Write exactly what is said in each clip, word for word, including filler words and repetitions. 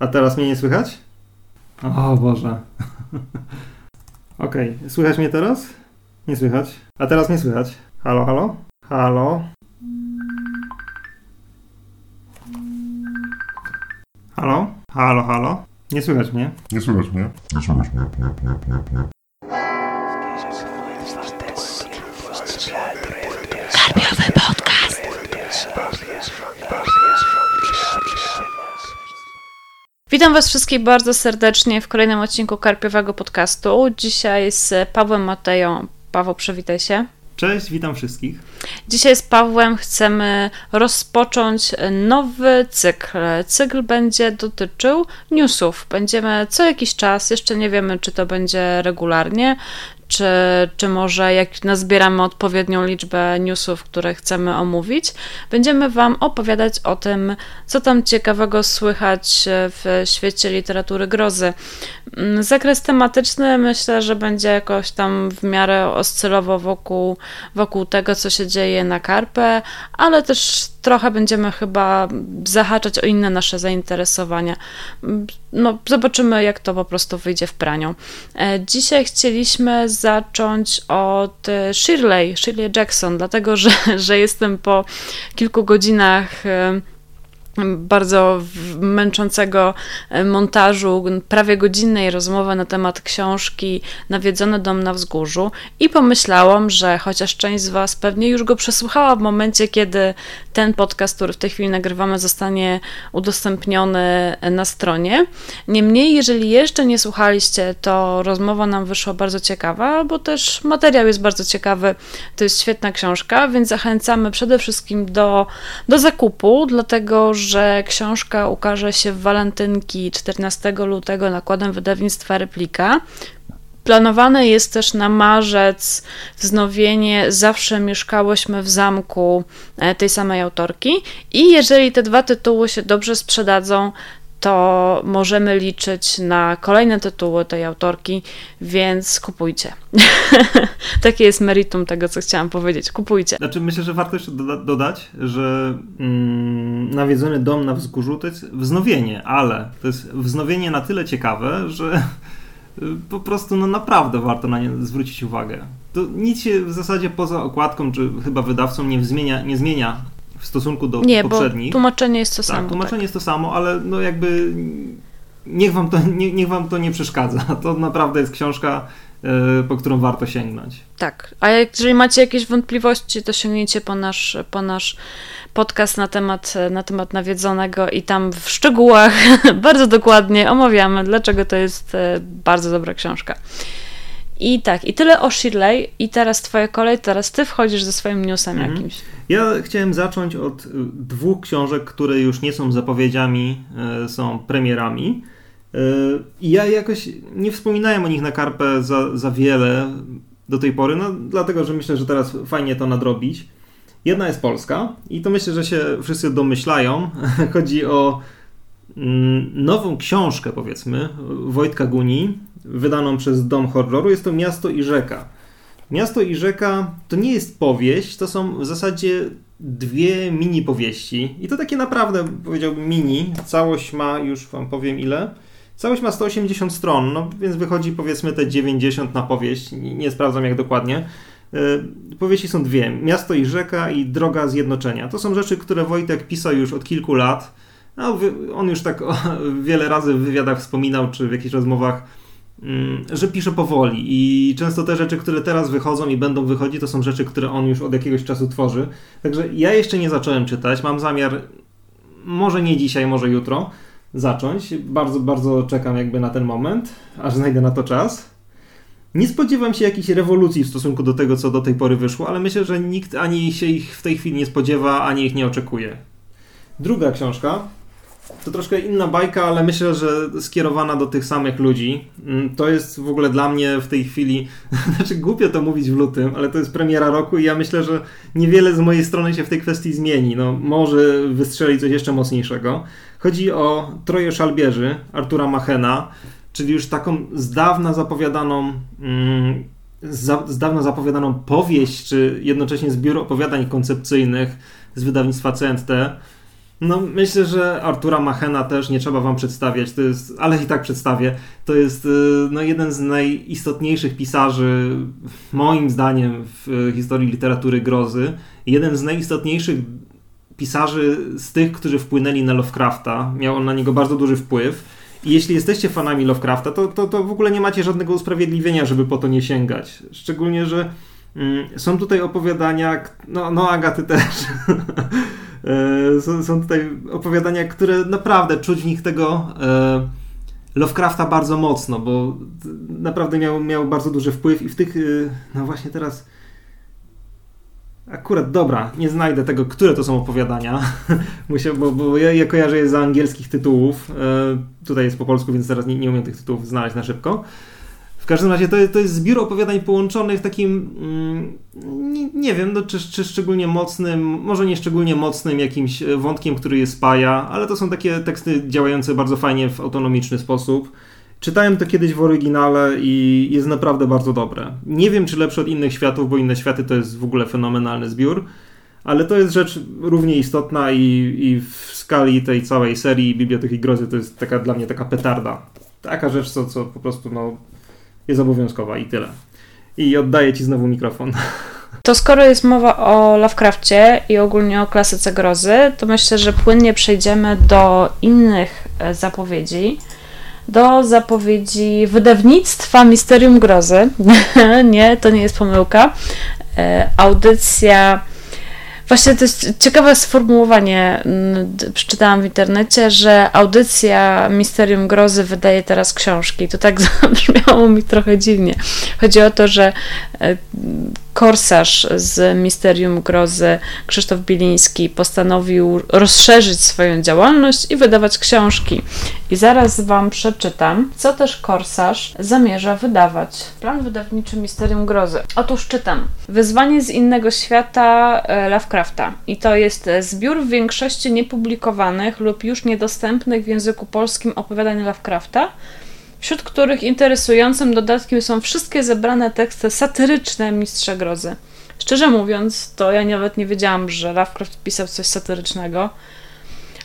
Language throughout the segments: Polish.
A teraz mnie nie słychać? O Boże. Okej, okay. Słychać mnie teraz? Nie słychać. A teraz mnie słychać. Halo, halo? Halo? Halo? Halo, halo? Nie słychać mnie? Nie słychać mnie? Nie słychać mnie. Nie, nie, nie, nie. Witam Was wszystkich bardzo serdecznie w kolejnym odcinku Karpiowego Podcastu. Dzisiaj z Pawłem Mateją. Paweł, przywitaj się. Cześć, witam wszystkich. Dzisiaj z Pawłem chcemy rozpocząć nowy cykl. Cykl będzie dotyczył newsów. Będziemy co jakiś czas, jeszcze nie wiemy, czy to będzie regularnie, Czy, czy może jak nazbieramy odpowiednią liczbę newsów, które chcemy omówić, będziemy Wam opowiadać o tym, co tam ciekawego słychać w świecie literatury grozy. Zakres tematyczny myślę, że będzie jakoś tam w miarę oscylował wokół, wokół tego, co się dzieje na Karpę, ale też trochę będziemy chyba zahaczać o inne nasze zainteresowania. No, zobaczymy, jak to po prostu wyjdzie w praniu. Dzisiaj chcieliśmy zacząć od Shirley, Shirley Jackson, dlatego, że, że jestem po kilku godzinach bardzo męczącego montażu, prawie godzinnej rozmowy na temat książki Nawiedzony dom na wzgórzu i pomyślałam, że chociaż część z Was pewnie już go przesłuchała w momencie, kiedy ten podcast, który w tej chwili nagrywamy, zostanie udostępniony na stronie. Niemniej, jeżeli jeszcze nie słuchaliście, to rozmowa nam wyszła bardzo ciekawa, bo też materiał jest bardzo ciekawy, to jest świetna książka, więc zachęcamy przede wszystkim do, do zakupu, dlatego, że książka ukaże się w walentynki czternastego lutego nakładem wydawnictwa Replika. Planowane jest też na marzec wznowienie Zawsze mieszkałyśmy w zamku tej samej autorki i jeżeli te dwa tytuły się dobrze sprzedadzą, to możemy liczyć na kolejne tytuły tej autorki, więc kupujcie. Takie jest meritum tego, co chciałam powiedzieć. Kupujcie. Znaczy, myślę, że warto jeszcze doda- dodać, że mm, Nawiedzony dom na wzgórzu to jest wznowienie, ale to jest wznowienie na tyle ciekawe, że po prostu no naprawdę warto na nie zwrócić uwagę. To nic się w zasadzie poza okładką, czy chyba wydawcą nie zmienia, nie zmienia w stosunku do nie, poprzednich. Nie, bo tłumaczenie jest to tak, samo. Tłumaczenie tak. jest to samo, ale no jakby niech wam to nie, niech wam to nie przeszkadza. To naprawdę jest książka, po którą warto sięgnąć. Tak, a jeżeli macie jakieś wątpliwości, to sięgnijcie po nasz, po nasz podcast na temat, na temat Nawiedzonego i tam w szczegółach bardzo dokładnie omawiamy, dlaczego to jest bardzo dobra książka. I tak, i tyle o Shirley i teraz twoja kolej, teraz ty wchodzisz ze swoim newsem mhm. jakimś. Ja chciałem zacząć od dwóch książek, które już nie są zapowiedziami, są premierami. I ja jakoś nie wspominałem o nich na Karpę za, za wiele do tej pory, no dlatego, że myślę, że teraz fajnie to nadrobić. Jedna jest polska i to myślę, że się wszyscy domyślają. Chodzi o nową książkę, powiedzmy, Wojtka Guni, wydaną przez Dom Horroru. Jest to Miasto i Rzeka. Miasto i Rzeka to nie jest powieść, to są w zasadzie dwie mini powieści. I to takie naprawdę, powiedziałbym, mini. Całość ma, już wam powiem ile, całość ma sto osiemdziesiąt stron, no więc wychodzi powiedzmy te dziewięćdziesiąt na powieść. Nie, nie sprawdzam jak dokładnie. Yy, powieści są dwie. Miasto i Rzeka i Droga Zjednoczenia. To są rzeczy, które Wojtek pisał już od kilku lat. No, on już tak o, wiele razy w wywiadach wspominał, czy w jakichś rozmowach, że pisze powoli i często te rzeczy, które teraz wychodzą i będą wychodzić, to są rzeczy, które on już od jakiegoś czasu tworzy. Także ja jeszcze nie zacząłem czytać, mam zamiar, może nie dzisiaj, może jutro zacząć. Bardzo, bardzo czekam jakby na ten moment, aż znajdę na to czas. Nie spodziewam się jakiejś rewolucji w stosunku do tego, co do tej pory wyszło, ale myślę, że nikt ani się ich w tej chwili nie spodziewa, ani ich nie oczekuje. Druga książka to troszkę inna bajka, ale myślę, że skierowana do tych samych ludzi. To jest w ogóle dla mnie w tej chwili, znaczy głupio to mówić w lutym, ale to jest premiera roku i ja myślę, że niewiele z mojej strony się w tej kwestii zmieni. No, może wystrzeli coś jeszcze mocniejszego. Chodzi o Troje szalbierzy Artura Machena, czyli już taką z dawna zapowiadaną mm, za, z dawna zapowiadaną powieść, czy jednocześnie zbiór opowiadań koncepcyjnych z wydawnictwa C N T. No, myślę, że Artura Machena też nie trzeba wam przedstawiać, to jest, ale i tak przedstawię. To jest no, jeden z najistotniejszych pisarzy, moim zdaniem, w historii literatury grozy. Jeden z najistotniejszych pisarzy z tych, którzy wpłynęli na Lovecrafta. Miał on na niego bardzo duży wpływ. I jeśli jesteście fanami Lovecrafta, to, to, to w ogóle nie macie żadnego usprawiedliwienia, żeby po to nie sięgać. Szczególnie, że mm, są tutaj opowiadania, no, no Agaty też... S- są tutaj opowiadania, które naprawdę czuć w nich tego e, Lovecrafta bardzo mocno, bo t- naprawdę miał, miał bardzo duży wpływ i w tych, y, no właśnie teraz akurat, dobra, nie znajdę tego, które to są opowiadania, Muszę, bo, bo ja, ja kojarzę je z angielskich tytułów, e, tutaj jest po polsku, więc teraz nie, nie umiem tych tytułów znaleźć na szybko. W każdym razie to, to jest zbiór opowiadań połączonych takim, mm, nie, nie wiem, no, czy, czy szczególnie mocnym, może nie szczególnie mocnym jakimś wątkiem, który je spaja, ale to są takie teksty działające bardzo fajnie w autonomiczny sposób. Czytałem to kiedyś w oryginale i jest naprawdę bardzo dobre. Nie wiem, czy lepsze od Innych Światów, bo Inne Światy to jest w ogóle fenomenalny zbiór, ale to jest rzecz równie istotna i, i w skali tej całej serii Biblioteki Grozy to jest taka, dla mnie taka petarda. Taka rzecz, co, co po prostu, no... jest obowiązkowa i tyle. I oddaję ci znowu mikrofon. To skoro jest mowa o Lovecrafcie i ogólnie o klasyce grozy, to myślę, że płynnie przejdziemy do innych zapowiedzi. Do zapowiedzi wydawnictwa Misterium Grozy. Nie, to nie jest pomyłka. Audycja... Właśnie to jest ciekawe sformułowanie, przeczytałam w internecie, że audycja Misterium Grozy wydaje teraz książki. To tak zabrzmiało mi trochę dziwnie. Chodzi o to, że korsarz z Misterium Grozy, Krzysztof Biliński, postanowił rozszerzyć swoją działalność i wydawać książki. I zaraz wam przeczytam, co też korsarz zamierza wydawać. Plan wydawniczy Misterium Grozy. Otóż czytam. Wyzwanie z innego świata Lovecrafta. I to jest zbiór w większości niepublikowanych lub już niedostępnych w języku polskim opowiadań Lovecrafta, wśród których interesującym dodatkiem są wszystkie zebrane teksty satyryczne Mistrza Grozy. Szczerze mówiąc, to ja nawet nie wiedziałam, że Lovecraft pisał coś satyrycznego,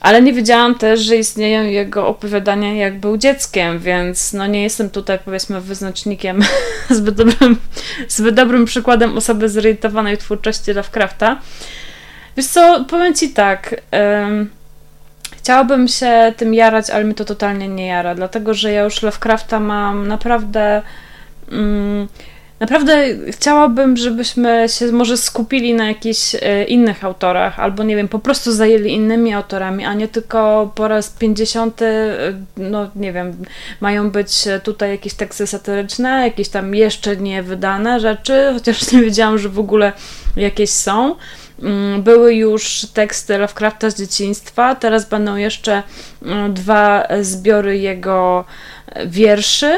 ale nie wiedziałam też, że istnieją jego opowiadania, jak był dzieckiem, więc no nie jestem tutaj, powiedzmy, wyznacznikiem, zbyt dobrym, zbyt dobrym przykładem osoby zorientowanej w twórczości Lovecrafta. Wiesz co, powiem ci tak... Ym... Chciałabym się tym jarać, ale mi to totalnie nie jara, dlatego że ja już Lovecrafta mam naprawdę... Mm, naprawdę chciałabym, żebyśmy się może skupili na jakichś y, innych autorach, albo nie wiem, po prostu zajęli innymi autorami, a nie tylko po raz pięćdziesiąty, no nie wiem, mają być tutaj jakieś teksty satyryczne, jakieś tam jeszcze nie wydane rzeczy, chociaż nie wiedziałam, że w ogóle jakieś są. Były już teksty Lovecrafta z dzieciństwa, teraz będą jeszcze dwa zbiory jego wierszy.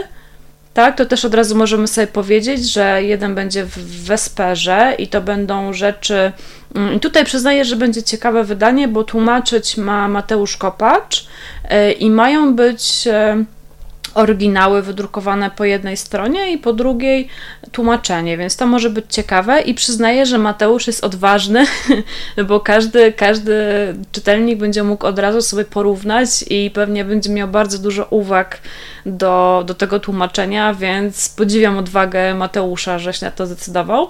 Tak, to też od razu możemy sobie powiedzieć, że jeden będzie w Wesperze i to będą rzeczy... I tutaj przyznaję, że będzie ciekawe wydanie, bo tłumaczyć ma Mateusz Kopacz i mają być... oryginały wydrukowane po jednej stronie i po drugiej tłumaczenie, więc to może być ciekawe i przyznaję, że Mateusz jest odważny, bo każdy, każdy czytelnik będzie mógł od razu sobie porównać i pewnie będzie miał bardzo dużo uwag do, do tego tłumaczenia, więc podziwiam odwagę Mateusza, że się na to zdecydował,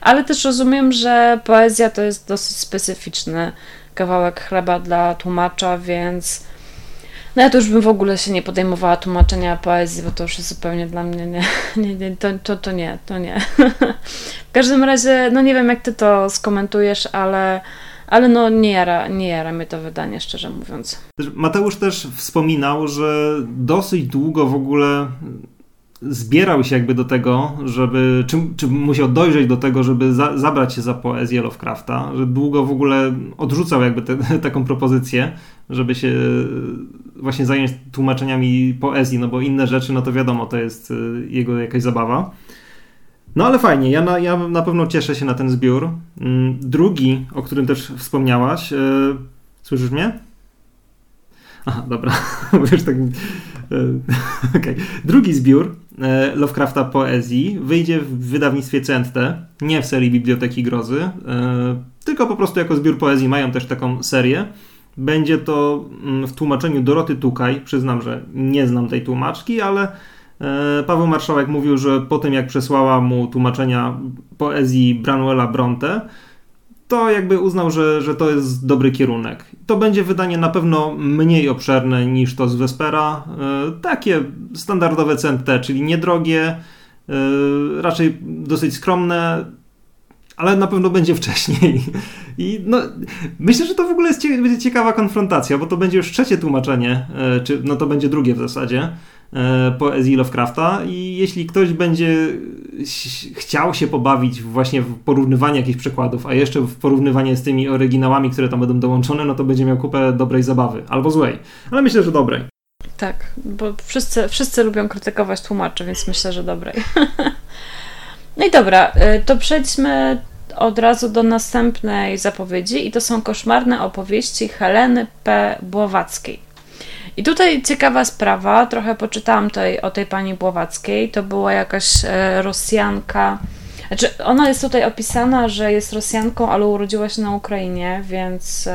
ale też rozumiem, że poezja to jest dosyć specyficzny kawałek chleba dla tłumacza, więc... No ja to już bym w ogóle się nie podejmowała tłumaczenia poezji, bo to już jest zupełnie dla mnie nie, nie, nie to, to, to nie, to nie. W każdym razie, no nie wiem jak ty to skomentujesz, ale, ale no nie jara, nie jara mnie to wydanie, szczerze mówiąc. Mateusz też wspominał, że dosyć długo w ogóle zbierał się jakby do tego, żeby, czy, czy musiał dojrzeć do tego, żeby za, zabrać się za poezję Lovecrafta, że długo w ogóle odrzucał jakby te, taką propozycję, żeby się właśnie zająć tłumaczeniami poezji, no bo inne rzeczy, no to wiadomo, to jest jego jakaś zabawa. No ale fajnie, ja na, ja na pewno cieszę się na ten zbiór. Drugi, o którym też wspomniałaś, yy, słyszysz mnie? Aha, dobra, wiesz, tak... Okay. Drugi zbiór Lovecrafta poezji wyjdzie w wydawnictwie C N T, nie w serii Biblioteki Grozy, tylko po prostu jako zbiór poezji mają też taką serię. Będzie to w tłumaczeniu Doroty Tukaj. Przyznam, że nie znam tej tłumaczki, ale Paweł Marszałek mówił, że po tym jak przesłała mu tłumaczenia poezji Branwella Bronte, to jakby uznał, że, że to jest dobry kierunek. To będzie wydanie na pewno mniej obszerne niż to z Wespera. Takie standardowe C N T, czyli niedrogie, raczej dosyć skromne, ale na pewno będzie wcześniej. I no, myślę, że to w ogóle jest, będzie ciekawa konfrontacja, bo to będzie już trzecie tłumaczenie, czy no to będzie drugie w zasadzie, poezji Lovecrafta i jeśli ktoś będzie chciał się pobawić właśnie w porównywanie jakichś przykładów, a jeszcze w porównywanie z tymi oryginałami, które tam będą dołączone, no to będzie miał kupę dobrej zabawy, albo złej, ale myślę, że dobrej. Tak, bo wszyscy, wszyscy lubią krytykować tłumaczy, więc myślę, że dobrej. No i dobra, to przejdźmy od razu do następnej zapowiedzi i to są koszmarne opowieści Heleny P. Błowackiej. I tutaj ciekawa sprawa, trochę poczytałam tutaj o tej pani Błowackiej, to była jakaś Rosjanka, znaczy ona jest tutaj opisana, że jest Rosjanką, ale urodziła się na Ukrainie, więc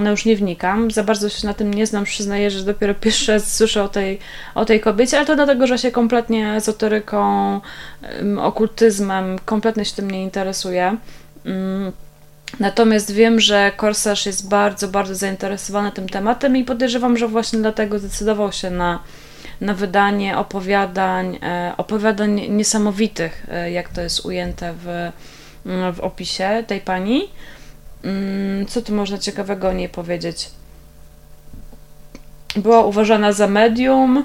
no już nie wnikam, za bardzo się na tym nie znam, przyznaję, że dopiero pierwszy raz słyszę o tej, o tej kobiecie, ale to dlatego, że się kompletnie ezoteryką, okultyzmem, kompletnie się tym nie interesuję. Natomiast wiem, że Korsarz jest bardzo, bardzo zainteresowany tym tematem i podejrzewam, że właśnie dlatego zdecydował się na, na wydanie opowiadań, opowiadań niesamowitych, jak to jest ujęte w, w opisie tej pani. Co tu można ciekawego o niej powiedzieć? Była uważana za medium,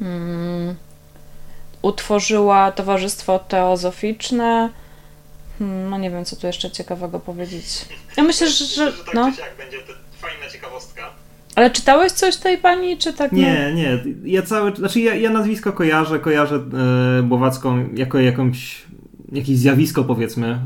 um, utworzyła towarzystwo teozoficzne. No nie wiem, co tu jeszcze ciekawego powiedzieć. Ja myślę, że... że tak no. Czy siak będzie to fajna ciekawostka. Ale czytałeś coś tej pani, czy tak? Nie, nie. Ja całe... Znaczy ja, ja nazwisko kojarzę, kojarzę yy, Błowacką jako jakąś... jakieś zjawisko, powiedzmy.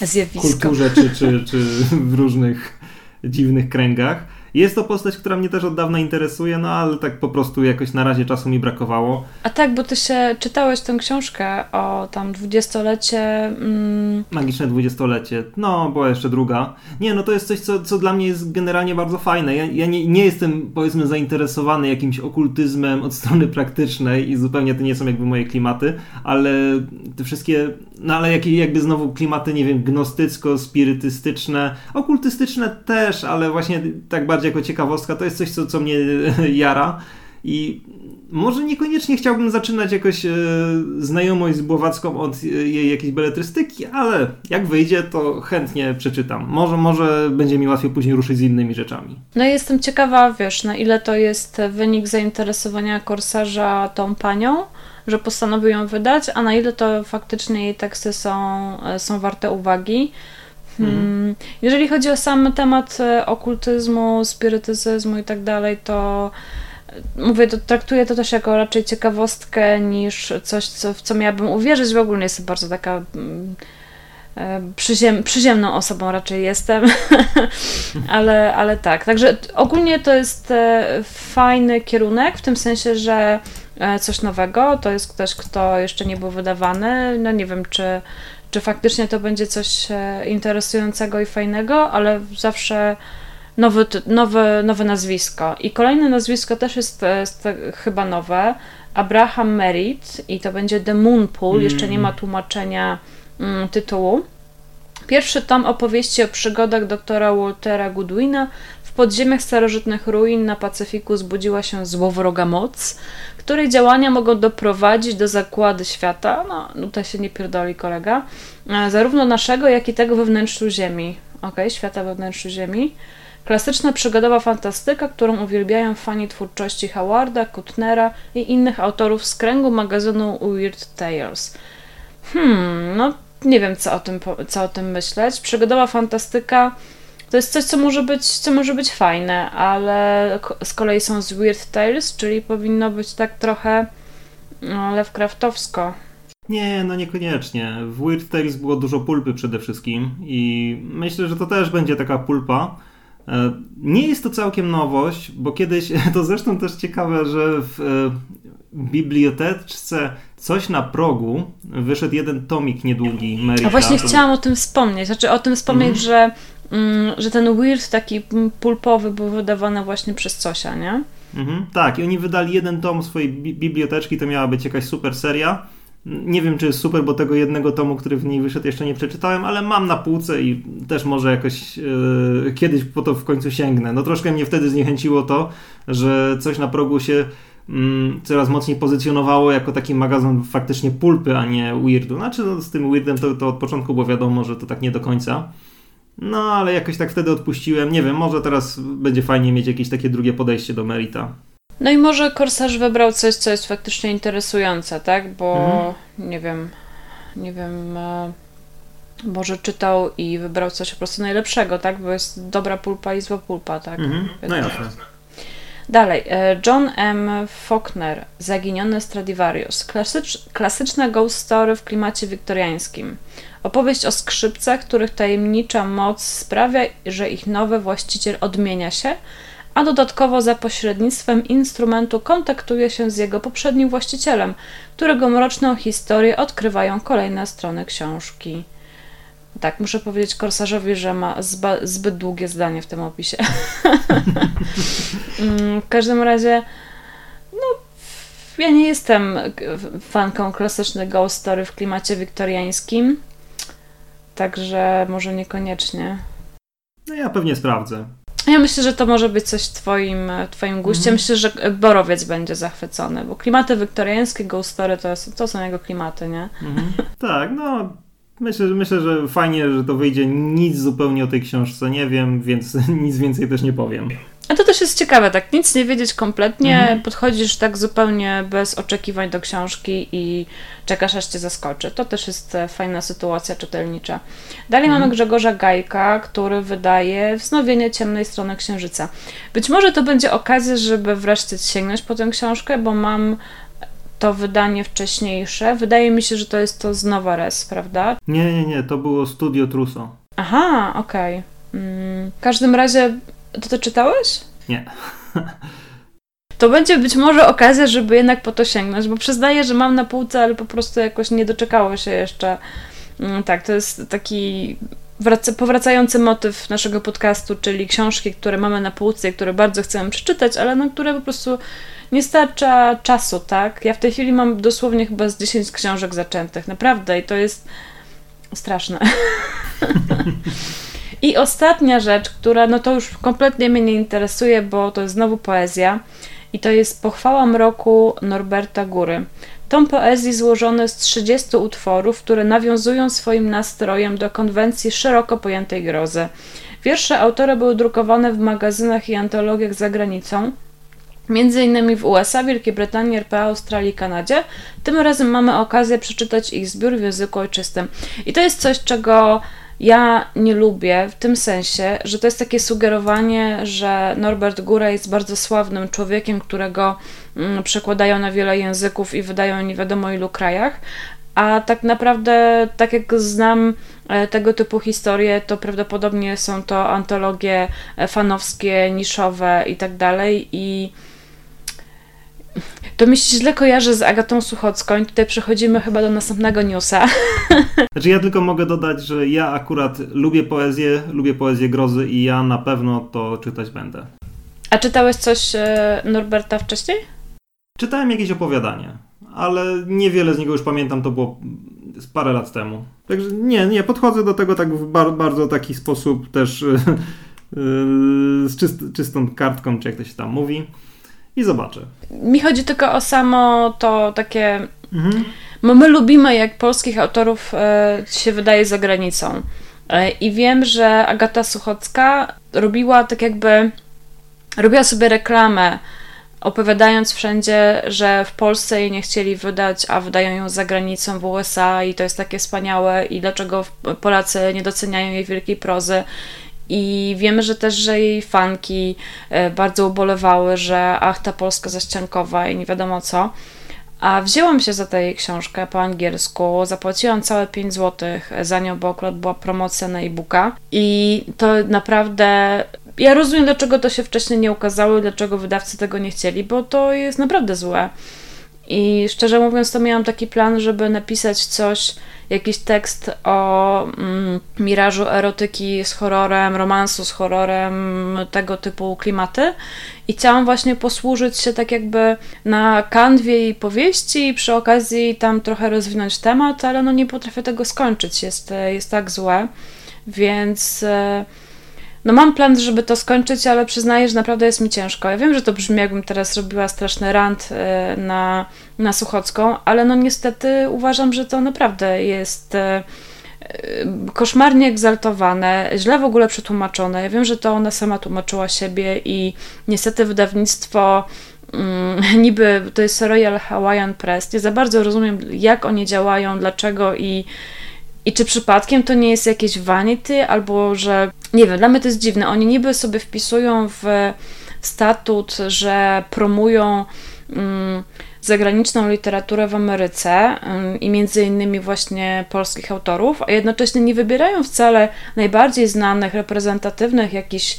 Yy, zjawisko. W kulturze, czy, czy, czy w różnych dziwnych kręgach. Jest to postać, która mnie też od dawna interesuje, no ale tak po prostu jakoś na razie czasu mi brakowało. A tak, bo ty się czytałeś tę książkę o tam dwudziestolecie... Mm... Magiczne dwudziestolecie. No, była jeszcze druga. Nie, no to jest coś, co, co dla mnie jest generalnie bardzo fajne. Ja, ja nie, nie jestem, powiedzmy, zainteresowany jakimś okultyzmem od strony praktycznej i zupełnie to nie są jakby moje klimaty, ale te wszystkie... No ale jakieś jakby znowu klimaty, nie wiem, gnostycko-spirytystyczne, okultystyczne też, ale właśnie tak bardziej jako ciekawostka, to jest coś, co, co mnie jara i może niekoniecznie chciałbym zaczynać jakoś e, znajomość z Błowacką od jej jakiejś beletrystyki, ale jak wyjdzie, to chętnie przeczytam. Może, może będzie mi łatwiej później ruszyć z innymi rzeczami. No i jestem ciekawa, wiesz, na ile to jest wynik zainteresowania Korsarza tą panią, że postanowił ją wydać, a na ile to faktycznie jej teksty są, są warte uwagi. Hmm. Jeżeli chodzi o sam temat okultyzmu, spirytyzmu i tak dalej, to mówię, to traktuję to też jako raczej ciekawostkę niż coś, co, w co miałabym uwierzyć. W ogóle jestem bardzo taka przyziem, przyziemną osobą raczej jestem, ale, ale tak. Także ogólnie to jest fajny kierunek w tym sensie, że coś nowego, to jest ktoś, kto jeszcze nie był wydawany, no nie wiem, czy, czy faktycznie to będzie coś interesującego i fajnego, ale zawsze nowy, nowy, nowe nazwisko. I kolejne nazwisko też jest, jest chyba nowe, Abraham Merritt i to będzie The Moon Pool, jeszcze nie ma tłumaczenia mm, tytułu. Pierwszy tom opowieści o przygodach doktora Waltera Goodwina. W podziemiach starożytnych ruin na Pacyfiku zbudziła się złowroga moc, której działania mogą doprowadzić do zagłady świata, no tutaj się nie pierdoli kolega, zarówno naszego, jak i tego we wnętrzu Ziemi. Okej, świata we wnętrzu Ziemi. Klasyczna przygodowa fantastyka, którą uwielbiają fani twórczości Howarda, Kuttnera i innych autorów z kręgu magazynu Weird Tales. Hmm, no nie wiem, co o tym, co o tym myśleć. Przygodowa fantastyka to jest coś, co może być, co może być fajne, ale z kolei są z Weird Tales, czyli powinno być tak trochę no, Lovecraftowsko. Nie, no niekoniecznie. W Weird Tales było dużo pulpy przede wszystkim i myślę, że to też będzie taka pulpa. Nie jest to całkiem nowość, bo kiedyś, to zresztą też ciekawe, że w biblioteczce Coś na progu wyszedł jeden tomik niedługi Mary. A właśnie to... chciałam o tym wspomnieć. Znaczy o tym wspomnieć, mm. że, mm, że ten Weird taki pulpowy był wydawany właśnie przez Cosia, nie? Mhm, tak, i oni wydali jeden tom swojej bi- biblioteczki, to miała być jakaś super seria. Nie wiem, czy jest super, bo tego jednego tomu, który w niej wyszedł, jeszcze nie przeczytałem, ale mam na półce i też może jakoś yy, kiedyś po to w końcu sięgnę. No troszkę mnie wtedy zniechęciło to, że coś na progu się yy, coraz mocniej pozycjonowało jako taki magazyn faktycznie pulpy, a nie weirdu. Znaczy no, z tym weirdem to, to od początku było wiadomo, że to tak nie do końca. No ale jakoś tak wtedy odpuściłem. Nie wiem, może teraz będzie fajnie mieć jakieś takie drugie podejście do Merita. No i może Korsarz wybrał coś, co jest faktycznie interesujące, tak? Bo mhm. nie wiem, nie wiem, może czytał i wybrał coś po prostu najlepszego, tak? Bo jest dobra pulpa i zła pulpa, tak? Mhm. No jasne. Dalej, John M. Faulkner, Zaginiony Stradivarius. Klasycz, klasyczna ghost story w klimacie wiktoriańskim. Opowieść o skrzypcach, których tajemnicza moc sprawia, że ich nowy właściciel odmienia się, a dodatkowo za pośrednictwem instrumentu kontaktuje się z jego poprzednim właścicielem, którego mroczną historię odkrywają kolejne strony książki. Tak, muszę powiedzieć Korsarzowi, że ma zba- zbyt długie zdanie w tym opisie. W każdym razie, no, ja nie jestem fanką klasycznych ghost story w klimacie wiktoriańskim, także może niekoniecznie. No ja pewnie sprawdzę. Ja myślę, że to może być coś twoim, twoim guściem. Mm. Myślę, że Borowiec będzie zachwycony, bo klimaty wiktoriańskie, ghost story to, jest, to są jego klimaty, nie? Mm. Tak, no myślę, myślę, że fajnie, że to wyjdzie. Nic zupełnie o tej książce nie wiem, więc nic więcej też nie powiem. A to też jest ciekawe, tak? Nic nie wiedzieć kompletnie, mm. podchodzisz tak zupełnie bez oczekiwań do książki i czekasz, aż cię zaskoczy. To też jest fajna sytuacja czytelnicza. Dalej mm. mamy Grzegorza Gajka, który wydaje Wznowienie ciemnej strony Księżyca. Być może to będzie okazja, żeby wreszcie sięgnąć po tę książkę, bo mam to wydanie wcześniejsze. Wydaje mi się, że to jest to z Nowa Res, prawda? Nie, nie, nie. To było Studio Truso. Aha, okej. Okay. Mm. W każdym razie... To ty czytałeś? Nie. To będzie być może okazja, żeby jednak po to sięgnąć, bo przyznaję, że mam na półce, ale po prostu jakoś nie doczekało się jeszcze. Tak, to jest taki wraca- powracający motyw naszego podcastu, czyli książki, które mamy na półce i które bardzo chcemy przeczytać, ale na które po prostu nie starcza czasu, tak? Ja w tej chwili mam dosłownie chyba z dziesięć książek zaczętych, naprawdę, i to jest straszne. I ostatnia rzecz, która no to już kompletnie mnie nie interesuje, bo to jest znowu poezja i to jest Pochwała mroku Norberta Góry. Tom poezji złożony z trzydziestu utworów, które nawiązują swoim nastrojem do konwencji szeroko pojętej grozy. Wiersze autora były drukowane w magazynach i antologiach za granicą, między innymi w U S A, Wielkiej Brytanii, R P A, Australii i Kanadzie. Tym razem mamy okazję przeczytać ich zbiór w języku ojczystym. I to jest coś, czego ja nie lubię w tym sensie, że to jest takie sugerowanie, że Norbert Góra jest bardzo sławnym człowiekiem, którego przekładają na wiele języków i wydają nie wiadomo ilu krajach, a tak naprawdę, tak jak znam tego typu historie, to prawdopodobnie są to antologie fanowskie, niszowe i tak dalej i to mi się źle kojarzy z Agatą Suchocką i tutaj przechodzimy chyba do następnego newsa. Znaczy ja tylko mogę dodać, że ja akurat lubię poezję, lubię poezję grozy i ja na pewno to czytać będę. A czytałeś coś Norberta wcześniej? Czytałem jakieś opowiadanie, ale niewiele z niego już pamiętam, to było z parę lat temu. Także nie, nie, podchodzę do tego tak w bar- bardzo taki sposób też yy, z czyst- czystą kartką, czy jak to się tam mówi. I zobaczę. Mi chodzi tylko o samo to takie... Mhm. My lubimy, jak polskich autorów się wydaje za granicą. I wiem, że Agata Suchocka robiła tak jakby... Robiła sobie reklamę, opowiadając wszędzie, że w Polsce jej nie chcieli wydać, a wydają ją za granicą w U S A i to jest takie wspaniałe i dlaczego Polacy nie doceniają jej wielkiej prozy. I wiemy, że też, że jej fanki bardzo ubolewały, że ach, ta Polska zaściankowa i nie wiadomo co. A wzięłam się za tę jej książkę po angielsku, zapłaciłam całe pięć złotych za nią, bo akurat była promocja na e-booka. I to naprawdę... Ja rozumiem, dlaczego to się wcześniej nie ukazało i dlaczego wydawcy tego nie chcieli, bo to jest naprawdę złe. I szczerze mówiąc, to miałam taki plan, żeby napisać coś, jakiś tekst o mm, mirażu erotyki z horrorem, romansu z horrorem, tego typu klimaty. I chciałam właśnie posłużyć się tak jakby na kanwie jej powieści i przy okazji tam trochę rozwinąć temat, ale no nie potrafię tego skończyć, jest, jest tak złe, więc... No mam plan, żeby to skończyć, ale przyznaję, że naprawdę jest mi ciężko. Ja wiem, że to brzmi, jakbym teraz robiła straszny rant na, na Suchocką, ale no niestety uważam, że to naprawdę jest koszmarnie egzaltowane, źle w ogóle przetłumaczone. Ja wiem, że to ona sama tłumaczyła siebie i niestety wydawnictwo mm, niby to jest Royal Hawaiian Press. Nie za bardzo rozumiem, jak oni działają, dlaczego i I czy przypadkiem to nie jest jakieś vanity, albo że... Nie wiem, dla mnie to jest dziwne. Oni niby sobie wpisują w statut, że promują mm, zagraniczną literaturę w Ameryce mm, i między innymi właśnie polskich autorów, a jednocześnie nie wybierają wcale najbardziej znanych, reprezentatywnych, jakichś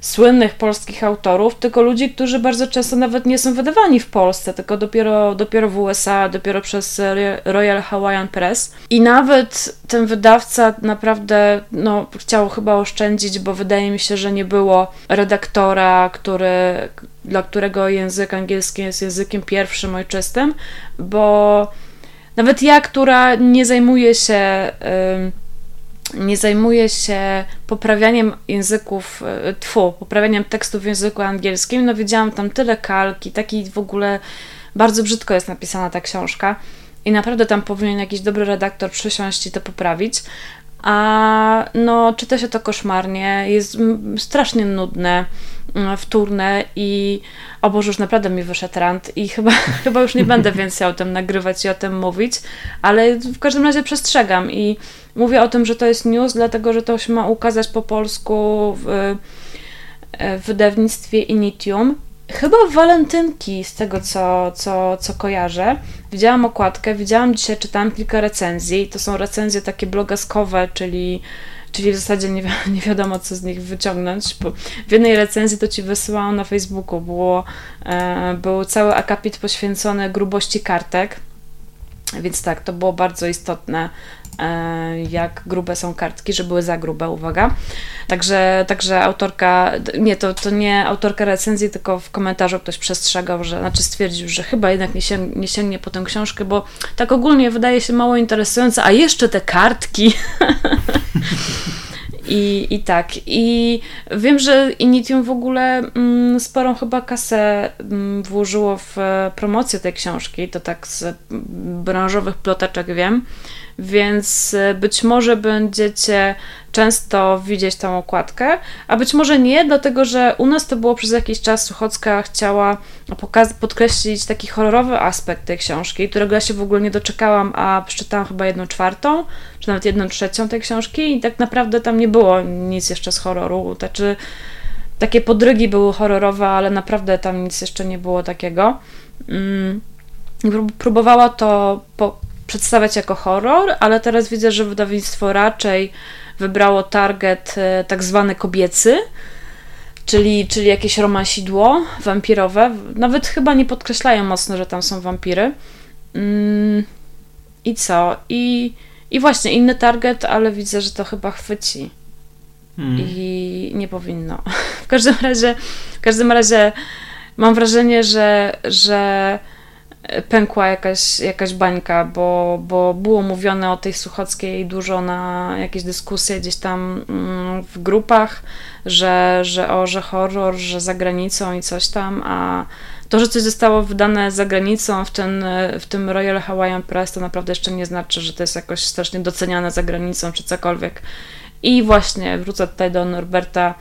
słynnych polskich autorów, tylko ludzi, którzy bardzo często nawet nie są wydawani w Polsce, tylko dopiero, dopiero w U S A, dopiero przez Royal Hawaiian Press. I nawet ten wydawca naprawdę no, chciał chyba oszczędzić, bo wydaje mi się, że nie było redaktora, który, dla którego język angielski jest językiem pierwszym ojczystym, bo nawet ja, która nie zajmuje się... Yy, nie zajmuje się poprawianiem języków, tfu, poprawianiem tekstów w języku angielskim, no widziałam tam tyle kalki, taki w ogóle bardzo brzydko jest napisana ta książka i naprawdę tam powinien jakiś dobry redaktor przysiąść i to poprawić, a no czyta się to koszmarnie, jest strasznie nudne, wtórne i o Boże, już naprawdę mi wyszedł rant i chyba, chyba już nie będę więcej o tym nagrywać i o tym mówić, ale w każdym razie przestrzegam i mówię o tym, że to jest news, dlatego, że to się ma ukazać po polsku w, w wydawnictwie Initium. Chyba walentynki z tego, co, co, co kojarzę. Widziałam okładkę, widziałam dzisiaj, czytałam kilka recenzji. To są recenzje takie blogaskowe, czyli, czyli w zasadzie nie, wi- nie wiadomo, co z nich wyciągnąć. Bo w jednej recenzji to ci wysyłałam na Facebooku. Było, e, był cały akapit poświęcony grubości kartek. Więc tak, to było bardzo istotne, jak grube są kartki, że były za grube, uwaga. Także, także autorka, nie, to, to nie autorka recenzji, tylko w komentarzu ktoś przestrzegał, że, znaczy stwierdził, że chyba jednak nie sięgnie, nie sięgnie po tę książkę, bo tak ogólnie wydaje się mało interesująca, a jeszcze te kartki... I, I tak. I wiem, że Initium w ogóle mm, sporą chyba kasę mm, włożyło w promocję tej książki, to tak z branżowych ploteczek wiem, więc być może będziecie często widzieć tą okładkę, a być może nie, dlatego że u nas to było przez jakiś czas, Suchocka chciała pokaz- podkreślić taki horrorowy aspekt tej książki, którego ja się w ogóle nie doczekałam, a przeczytałam chyba jedną czwartą, czy nawet jedną trzecią tej książki i tak naprawdę tam nie było nic jeszcze z horroru, znaczy takie podrygi były horrorowe, ale naprawdę tam nic jeszcze nie było takiego. Mm. Próbowała to po- przedstawiać jako horror, ale teraz widzę, że wydawnictwo raczej wybrało target tak zwany kobiecy, czyli, czyli jakieś romansidło wampirowe. Nawet chyba nie podkreślają mocno, że tam są wampiry. Mm, i co? I, i właśnie inny target, ale widzę, że to chyba chwyci. Hmm. I nie powinno. W każdym razie, w każdym razie mam wrażenie, że, że pękła jakaś, jakaś bańka, bo, bo było mówione o tej Suchockiej dużo na jakieś dyskusje gdzieś tam w grupach, że, że o, że horror, że za granicą i coś tam, a to, że coś zostało wydane za granicą w, ten, w tym Royal Hawaiian Press, to naprawdę jeszcze nie znaczy, że to jest jakoś strasznie doceniane za granicą czy cokolwiek. I właśnie wrócę tutaj do Norberta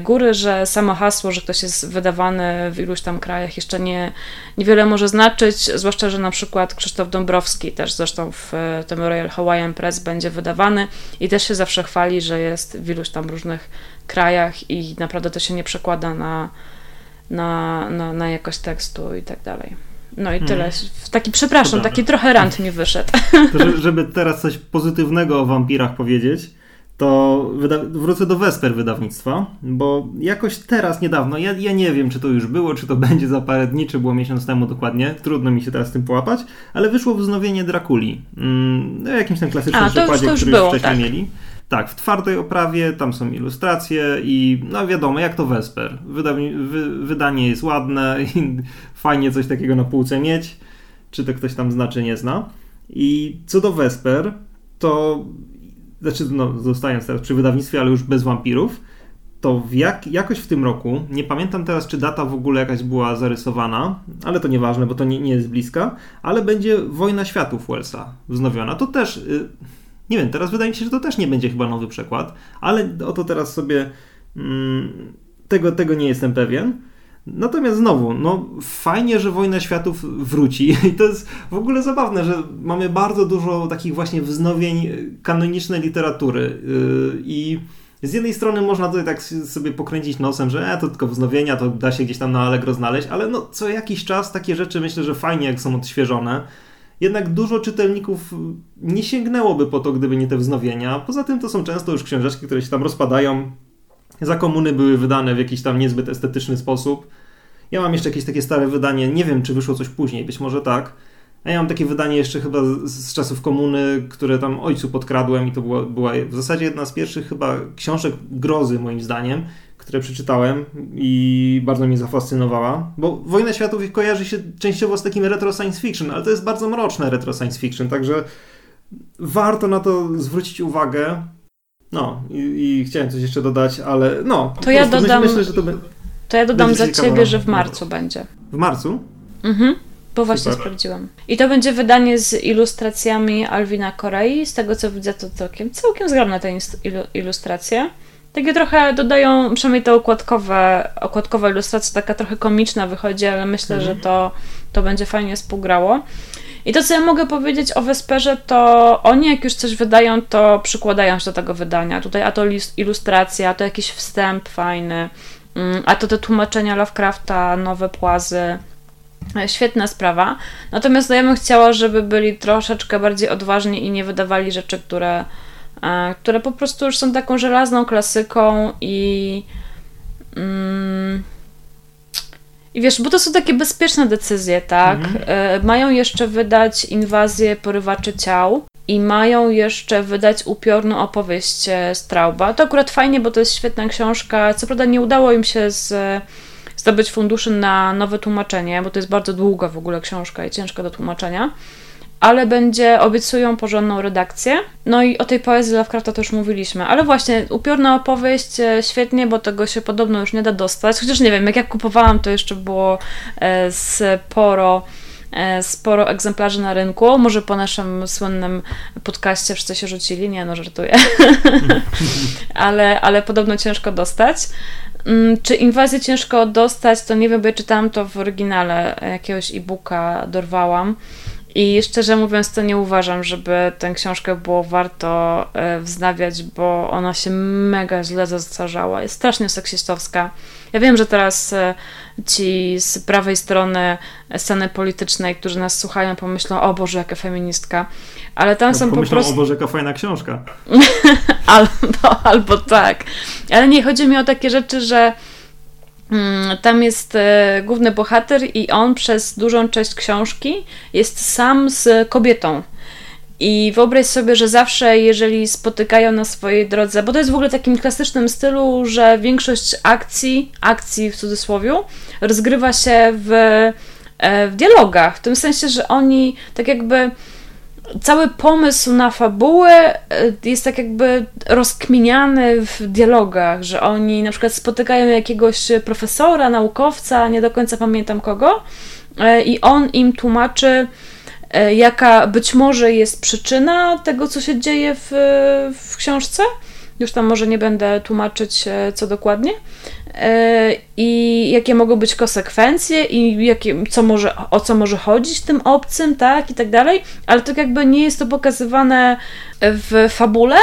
Góry, że samo hasło, że ktoś jest wydawany w iluś tam krajach jeszcze nie, niewiele może znaczyć, zwłaszcza, że na przykład Krzysztof Dąbrowski też zresztą w tym Royal Hawaiian Press będzie wydawany i też się zawsze chwali, że jest w iluś tam różnych krajach i naprawdę to się nie przekłada na, na, na, na jakość tekstu i tak dalej. No i tyle. Hmm. Taki, przepraszam, taki trochę rant mi wyszedł. To, żeby teraz coś pozytywnego o wampirach powiedzieć, to wyda- wrócę do Wesper wydawnictwa, bo jakoś teraz, niedawno, ja, ja nie wiem, czy to już było, czy to będzie za parę dni, czy było miesiąc temu dokładnie, trudno mi się teraz tym połapać, ale wyszło wznowienie Drakuli, mm, jakimś tam klasycznym A, przykładzie, już, już który było, już wcześniej tak. mieli. Tak, w twardej oprawie, tam są ilustracje i no wiadomo, jak to Wesper. Wydaw- wy- wydanie jest ładne i fajnie coś takiego na półce mieć, czy to ktoś tam zna, czy nie zna. I co do Wesper, to... Znaczy, no, zostając teraz przy wydawnictwie, ale już bez wampirów, to w jak, jakoś w tym roku, nie pamiętam teraz, czy data w ogóle jakaś była zarysowana, ale to nieważne, bo to nie, nie jest bliska, ale będzie Wojna Światów Wellsa wznowiona. To też, y, nie wiem, teraz wydaje mi się, że to też nie będzie chyba nowy przekład, ale o to teraz sobie y, tego, tego nie jestem pewien. Natomiast znowu, no fajnie, że Wojna Światów wróci i to jest w ogóle zabawne, że mamy bardzo dużo takich właśnie wznowień kanonicznej literatury i z jednej strony można tutaj tak sobie pokręcić nosem, że e, to tylko wznowienia, to da się gdzieś tam na Allegro znaleźć, ale no co jakiś czas takie rzeczy myślę, że fajnie jak są odświeżone. Jednak dużo czytelników nie sięgnęłoby po to, gdyby nie te wznowienia. Poza tym to są często już książeczki, które się tam rozpadają. Za komuny były wydane w jakiś tam niezbyt estetyczny sposób. Ja mam jeszcze jakieś takie stare wydanie, nie wiem czy wyszło coś później, być może tak. A ja mam takie wydanie jeszcze chyba z, z czasów komuny, które tam ojcu podkradłem i to była, była w zasadzie jedna z pierwszych chyba książek grozy moim zdaniem, które przeczytałem i bardzo mnie zafascynowała. Bo Wojna Światów kojarzy się częściowo z takim retro science fiction, ale to jest bardzo mroczne retro science fiction, także warto na to zwrócić uwagę. No i, i chciałem coś jeszcze dodać, ale no. To ja dodam, myślę, że to, by, to ja dodam za ciebie, na... że w marcu będzie. W marcu? Mhm, bo właśnie Super. sprawdziłam. I to będzie wydanie z ilustracjami Alwina Korei. Z tego co widzę, to całkiem, całkiem zgrabne te ilustracje. Takie trochę dodają, przynajmniej te okładkowe, okładkowa ilustracja taka trochę komiczna wychodzi, ale myślę, mhm. że to, to będzie fajnie współgrało. I to, co ja mogę powiedzieć o Wesperze, to oni jak już coś wydają, to przykładają się do tego wydania. Tutaj a to ilustracja, a to jakiś wstęp fajny, a to te tłumaczenia Lovecrafta, nowe płazy. Świetna sprawa. Natomiast no, ja bym chciała, żeby byli troszeczkę bardziej odważni i nie wydawali rzeczy, które, które po prostu już są taką żelazną klasyką i... Mm, I wiesz, bo to są takie bezpieczne decyzje, tak? Mm-hmm. Mają jeszcze wydać Inwazję porywaczy ciał i mają jeszcze wydać Upiorną opowieść Strauba. To akurat fajnie, bo to jest świetna książka. Co prawda nie udało im się z, zdobyć funduszy na nowe tłumaczenie, bo to jest bardzo długa w ogóle książka i ciężka do tłumaczenia, ale będzie, obiecują porządną redakcję. No i o tej poezji Lovecrafta to już mówiliśmy, ale właśnie Upiorna opowieść, świetnie, bo tego się podobno już nie da dostać, chociaż nie wiem, jak ja kupowałam, to jeszcze było sporo, sporo egzemplarzy na rynku, może po naszym słynnym podcaście wszyscy się rzucili, nie no, żartuję, ale, ale podobno ciężko dostać. Czy Inwazję ciężko dostać, to nie wiem, bo ja czytałam to w oryginale, jakiegoś e-booka dorwałam. I szczerze mówiąc, to nie uważam, żeby tę książkę było warto wznawiać, bo ona się mega źle zastarzała. Jest strasznie seksistowska. Ja wiem, że teraz ci z prawej strony sceny politycznej, którzy nas słuchają, pomyślą, o Boże, jaka feministka. Ale tam no, są po prostu... o Boże, jaka fajna książka. albo, albo tak. Ale nie, chodzi mi o takie rzeczy, że tam jest główny bohater i on przez dużą część książki jest sam z kobietą. I wyobraź sobie, że zawsze, jeżeli spotykają na swojej drodze, bo to jest w ogóle takim klasycznym stylu, że większość akcji, akcji w cudzysłowie, rozgrywa się w, w dialogach. W tym sensie, że oni tak jakby... Cały pomysł na fabułę jest tak jakby rozkminiany w dialogach, że oni na przykład spotykają jakiegoś profesora, naukowca, nie do końca pamiętam kogo, i on im tłumaczy, jaka być może jest przyczyna tego, co się dzieje w, w książce. Już tam może nie będę tłumaczyć, co dokładnie. I jakie mogą być konsekwencje i jakie, co może, o co może chodzić tym obcym, tak, i tak dalej, ale tak jakby nie jest to pokazywane w fabule,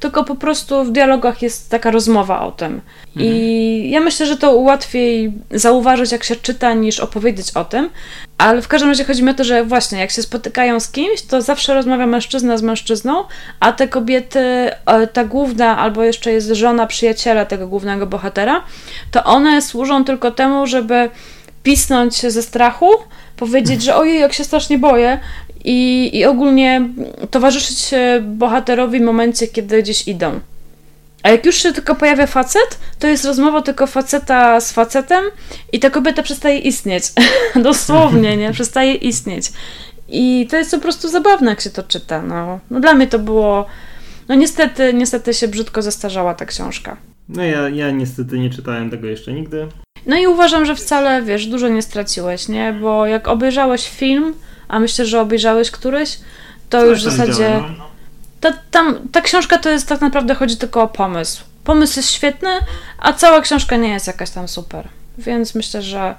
tylko po prostu w dialogach jest taka rozmowa o tym. Mhm. I ja myślę, że to łatwiej zauważyć, jak się czyta, niż opowiedzieć o tym. Ale w każdym razie chodzi mi o to, że właśnie jak się spotykają z kimś, to zawsze rozmawia mężczyzna z mężczyzną, a te kobiety, ta główna albo jeszcze jest żona przyjaciela tego głównego bohatera, to one służą tylko temu, żeby pisnąć ze strachu, powiedzieć, że ojej, jak się strasznie boję i, i ogólnie towarzyszyć bohaterowi w momencie, kiedy gdzieś idą. A jak już się tylko pojawia facet, to jest rozmowa tylko faceta z facetem i ta kobieta przestaje istnieć. Dosłownie, nie? Przestaje istnieć. I to jest po prostu zabawne, jak się to czyta. No, no dla mnie to było... No niestety, niestety się brzydko zestarzała ta książka. No ja, ja niestety nie czytałem tego jeszcze nigdy. No i uważam, że wcale, wiesz, dużo nie straciłeś, nie? Bo jak obejrzałeś film, a myślę, że obejrzałeś któryś, to Co już w zasadzie... Ta, tam, ta książka to jest tak naprawdę, chodzi tylko o pomysł. Pomysł jest świetny, a cała książka nie jest jakaś tam super. Więc myślę, że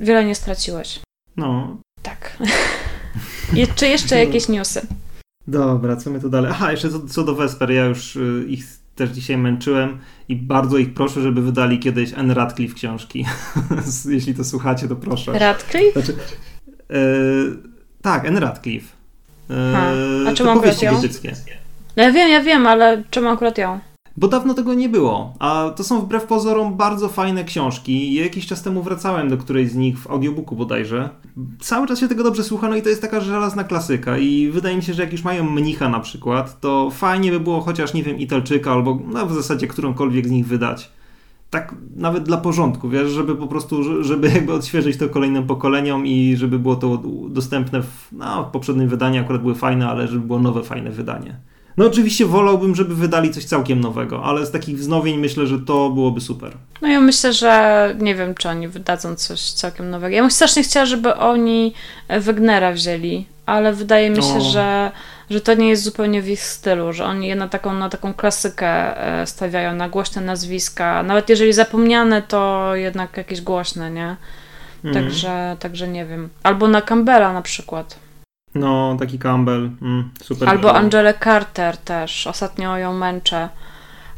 wiele nie straciłeś. No. Tak. I, czy jeszcze jakieś newsy? Dobra, co my tu dalej? Aha, jeszcze co, co do Wesper. Ja już y, ich też dzisiaj męczyłem i bardzo ich proszę, żeby wydali kiedyś Anne Radcliffe książki. Jeśli to słuchacie, to proszę. Radcliffe? Znaczy, y, tak, Anne Radcliffe. Y, a czemu akurat ją? No ja wiem, ja wiem, ale czemu akurat ją? Bo dawno tego nie było, a to są wbrew pozorom bardzo fajne książki. Ja jakiś czas temu wracałem do którejś z nich w audiobooku bodajże. Cały czas się tego dobrze słucha, no i to jest taka żelazna klasyka i wydaje mi się, że jak już mają Mnicha na przykład, to fajnie by było chociaż, nie wiem, Italczyka albo no, w zasadzie którąkolwiek z nich wydać. Tak nawet dla porządku, wiesz, żeby po prostu, żeby jakby odświeżyć to kolejnym pokoleniom i żeby było to dostępne w, no, w poprzednim wydaniu akurat były fajne, ale żeby było nowe, fajne wydanie. No oczywiście wolałbym, żeby wydali coś całkiem nowego, ale z takich wznowień myślę, że to byłoby super. No ja myślę, że nie wiem, czy oni wydadzą coś całkiem nowego. Ja bym strasznie chciała, żeby oni Wegnera wzięli, ale wydaje mi się, o. że że to nie jest zupełnie w ich stylu, że oni na taką, na taką klasykę stawiają, na głośne nazwiska. Nawet jeżeli zapomniane, to jednak jakieś głośne, nie? Mm. Także, także nie wiem. Albo na Campbella na przykład. No, taki Campbell. Mm, super. Albo Angelę Carter też. Ostatnio ją męczę.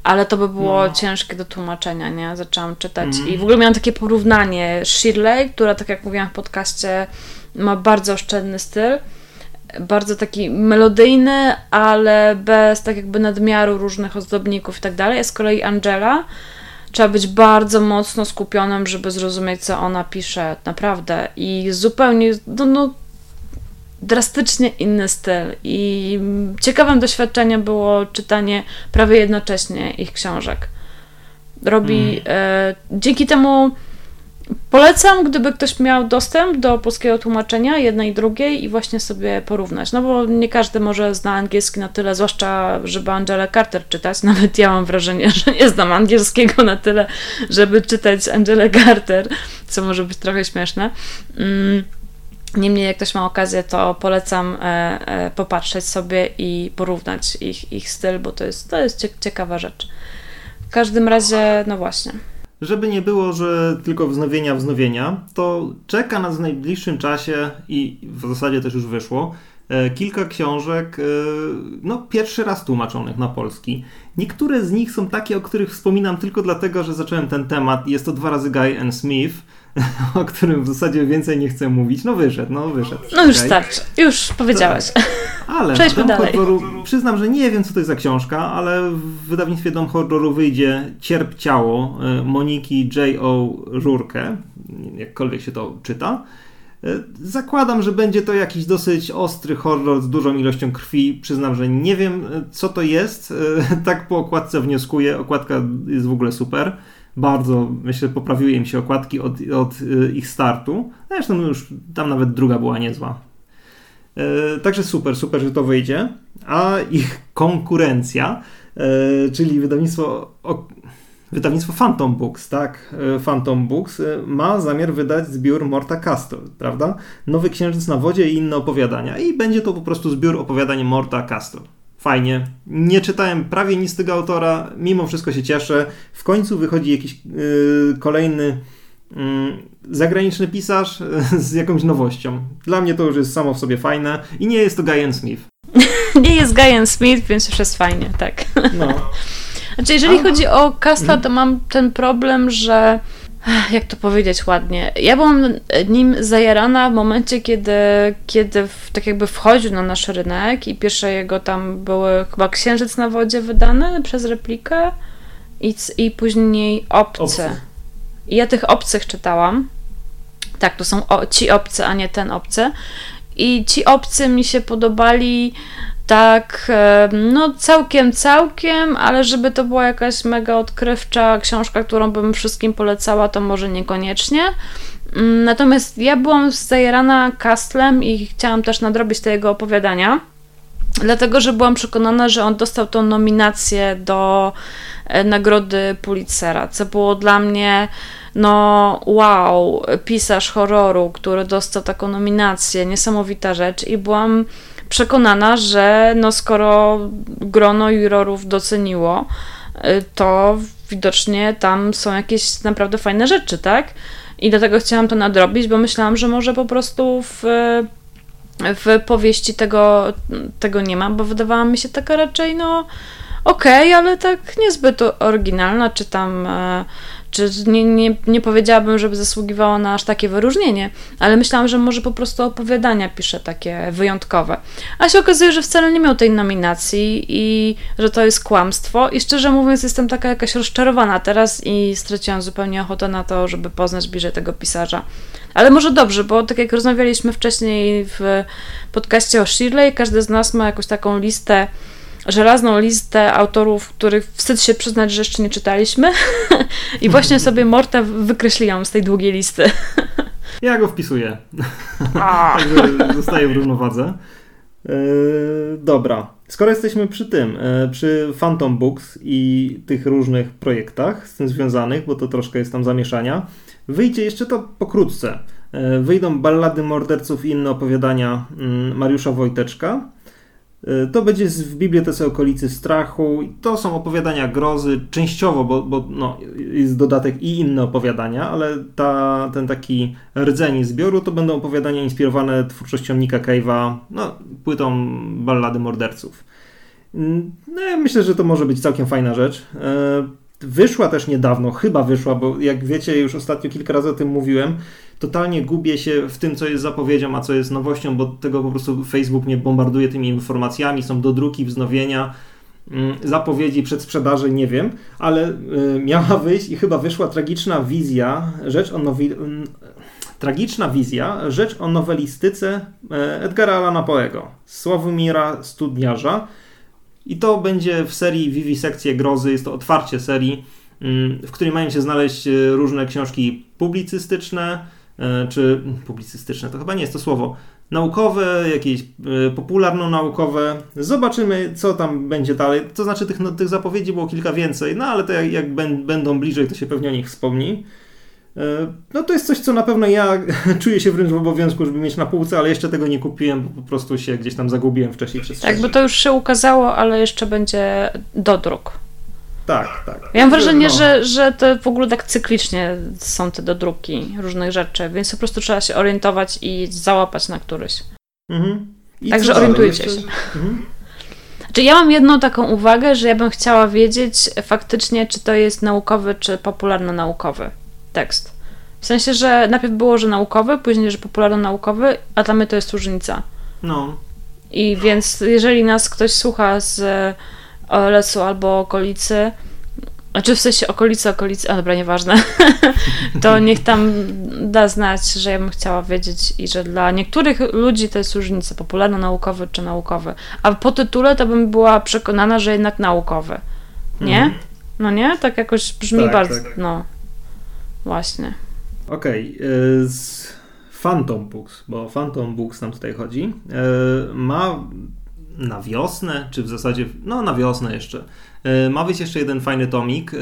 Ale to by było no. ciężkie do tłumaczenia, nie? Zaczęłam czytać mm. i w ogóle miałam takie porównanie. Shirley, która tak jak mówiłam w podcaście, ma bardzo oszczędny styl. Bardzo taki melodyjny, ale bez tak jakby nadmiaru różnych ozdobników i tak dalej. A z kolei Angela trzeba być bardzo mocno skupionym, żeby zrozumieć, co ona pisze. Naprawdę. I zupełnie, no, no drastycznie inny styl. I ciekawym doświadczeniem było czytanie prawie jednocześnie ich książek. Robi... Mm. E, dzięki temu... Polecam, gdyby ktoś miał dostęp do polskiego tłumaczenia jednej i drugiej i właśnie sobie porównać, no bo nie każdy może zna angielski na tyle, zwłaszcza żeby Angelę Carter czytać, nawet ja mam wrażenie, że nie znam angielskiego na tyle, żeby czytać Angelę Carter, co może być trochę śmieszne. Niemniej jak ktoś ma okazję, to polecam popatrzeć sobie i porównać ich, ich styl, bo to jest, to jest ciekawa rzecz. W każdym razie, no właśnie. Żeby nie było, że tylko wznowienia, wznowienia, to czeka nas w najbliższym czasie i w zasadzie też już wyszło, e, kilka książek, e, no pierwszy raz tłumaczonych na polski. Niektóre z nich są takie, o których wspominam tylko dlatego, że zacząłem ten temat. Jest to dwa razy Guy N. Smith, o którym w zasadzie więcej nie chcę mówić. No wyszedł, no wyszedł. No już okay. Starczy, już powiedziałaś. Tak. Ale przejdźmy dalej. Horroru, przyznam, że nie wiem, co to jest za książka, ale w wydawnictwie Dom Horroru wyjdzie Cierp ciało Moniki J O Rurke, jakkolwiek się to czyta. Zakładam, że będzie to jakiś dosyć ostry horror z dużą ilością krwi. Przyznam, że nie wiem, co to jest. Tak po okładce wnioskuję. Okładka jest w ogóle super. Bardzo, myślę, poprawiły im się okładki od, od ich startu. Zresztą już tam nawet druga była niezła. E, także super, super, że to wyjdzie. A ich konkurencja, e, czyli wydawnictwo, o, wydawnictwo Phantom Books, tak? E, Phantom Books e, ma zamiar wydać zbiór Morta Castro, prawda? Nowy Księżyc na wodzie i inne opowiadania. I będzie to po prostu zbiór opowiadań Morta Castro. Fajnie. Nie czytałem prawie nic z tego autora, mimo wszystko się cieszę. W końcu wychodzi jakiś yy, kolejny yy, zagraniczny pisarz yy, z jakąś nowością. Dla mnie to już jest samo w sobie fajne i nie jest to Guy N. Smith. Nie jest Guy N. Smith, więc już jest fajnie, tak. No. Znaczy, jeżeli A... chodzi o Castla, to mam ten problem, że jak to powiedzieć ładnie, ja byłam nim zajarana w momencie, kiedy, kiedy tak jakby wchodził na nasz rynek i pierwsze jego tam były chyba Księżyc na wodzie wydane przez Replikę i, i później Obcy. Obcy. I ja tych Obcych czytałam. Tak, to są o, ci Obcy, a nie ten Obcy. I ci Obcy mi się podobali tak, no całkiem, całkiem, ale żeby to była jakaś mega odkrywcza książka, którą bym wszystkim polecała, to może niekoniecznie. Natomiast ja byłam zajarana Castlem i chciałam też nadrobić te jego opowiadania, dlatego że byłam przekonana, że on dostał tą nominację do nagrody Pulitzera, co było dla mnie no wow, pisarz horroru, który dostał taką nominację, niesamowita rzecz i byłam przekonana, że no skoro grono jurorów doceniło, to widocznie tam są jakieś naprawdę fajne rzeczy, tak? I dlatego chciałam to nadrobić, bo myślałam, że może po prostu w, w powieści tego, tego nie ma, bo wydawała mi się taka raczej no okej, okay, ale tak niezbyt oryginalna, czy tam czy nie, nie, nie powiedziałabym, żeby zasługiwała na aż takie wyróżnienie, ale myślałam, że może po prostu opowiadania pisze takie wyjątkowe. A się okazuje, że wcale nie miał tej nominacji i że to jest kłamstwo i szczerze mówiąc jestem taka jakaś rozczarowana teraz i straciłam zupełnie ochotę na to, żeby poznać bliżej tego pisarza. Ale może dobrze, bo tak jak rozmawialiśmy wcześniej w podcaście o Shirley, każdy z nas ma jakąś taką listę, żelazną listę autorów, których wstyd się przyznać, że jeszcze nie czytaliśmy i właśnie sobie Morta wykreśliłam z tej długiej listy. Ja go wpisuję. Także zostaję w równowadze. Yy, dobra. Skoro jesteśmy przy tym, yy, przy Phantom Books i tych różnych projektach z tym związanych, bo to troszkę jest tam zamieszania, wyjdzie jeszcze to pokrótce. Yy, wyjdą Ballady morderców i inne opowiadania yy, Mariusza Wojteczka. To będzie w Bibliotece Okolicy Strachu. To są opowiadania grozy, częściowo, bo, bo no, jest dodatek i inne opowiadania, ale ta, ten taki rdzeń zbioru to będą opowiadania inspirowane twórczością Nicka Cave'a, no, płytą Ballady morderców. No, ja myślę, że to może być całkiem fajna rzecz. Wyszła też niedawno, chyba wyszła, bo jak wiecie, już ostatnio kilka razy o tym mówiłem, totalnie gubię się w tym, co jest zapowiedzią, a co jest nowością, bo tego po prostu Facebook mnie bombarduje tymi informacjami, są dodruki, wznowienia, zapowiedzi, przedsprzedaży, nie wiem, ale miała wyjść i chyba wyszła Tragiczna wizja, rzecz o nowi... Tragiczna wizja, rzecz o nowelistyce Edgara Allana Poego, Sławomira Studniarza. I to będzie w serii Wiwisekcje Grozy, jest to otwarcie serii, w której mają się znaleźć różne książki publicystyczne, czy publicystyczne, to chyba nie jest to słowo, naukowe, jakieś popularno-naukowe. Zobaczymy, co tam będzie dalej. To znaczy tych, no, tych zapowiedzi było kilka więcej, no ale to jak, jak będą bliżej, to się pewnie o nich wspomni. No to jest coś, co na pewno ja czuję się wręcz w obowiązku, żeby mieć na półce, ale jeszcze tego nie kupiłem, bo po prostu się gdzieś tam zagubiłem wcześniej. Przez tak, bo to już się ukazało, ale jeszcze będzie dodruk. Tak, tak. Ja mam wrażenie, no. że, że to w ogóle tak cyklicznie są te dodruki różnych rzeczy, więc po prostu trzeba się orientować i załapać na któryś. Mhm. Także orientujcie jeszcze... się. Mhm. Znaczy, ja mam jedną taką uwagę, że ja bym chciała wiedzieć faktycznie, czy to jest naukowy, czy popularno-naukowy tekst. W sensie, że najpierw było, że naukowy, później, że popularno-naukowy, a dla mnie to jest różnica. No. I no. Więc jeżeli nas ktoś słucha z lesu albo okolicy, znaczy w sensie okolicy, okolicy, a dobra, nieważne, to niech tam da znać, że ja bym chciała wiedzieć i że dla niektórych ludzi to jest różnica, popularno-naukowy czy naukowy. A po tytule to bym była przekonana, że jednak naukowy. Nie? Mm. No nie? Tak jakoś brzmi tak, bardzo... Tak. No. Właśnie. Okej, okay, z Phantom Books, bo Phantom Books nam tutaj chodzi, ma na wiosnę, czy w zasadzie, no na wiosnę jeszcze, ma być jeszcze jeden fajny tomik.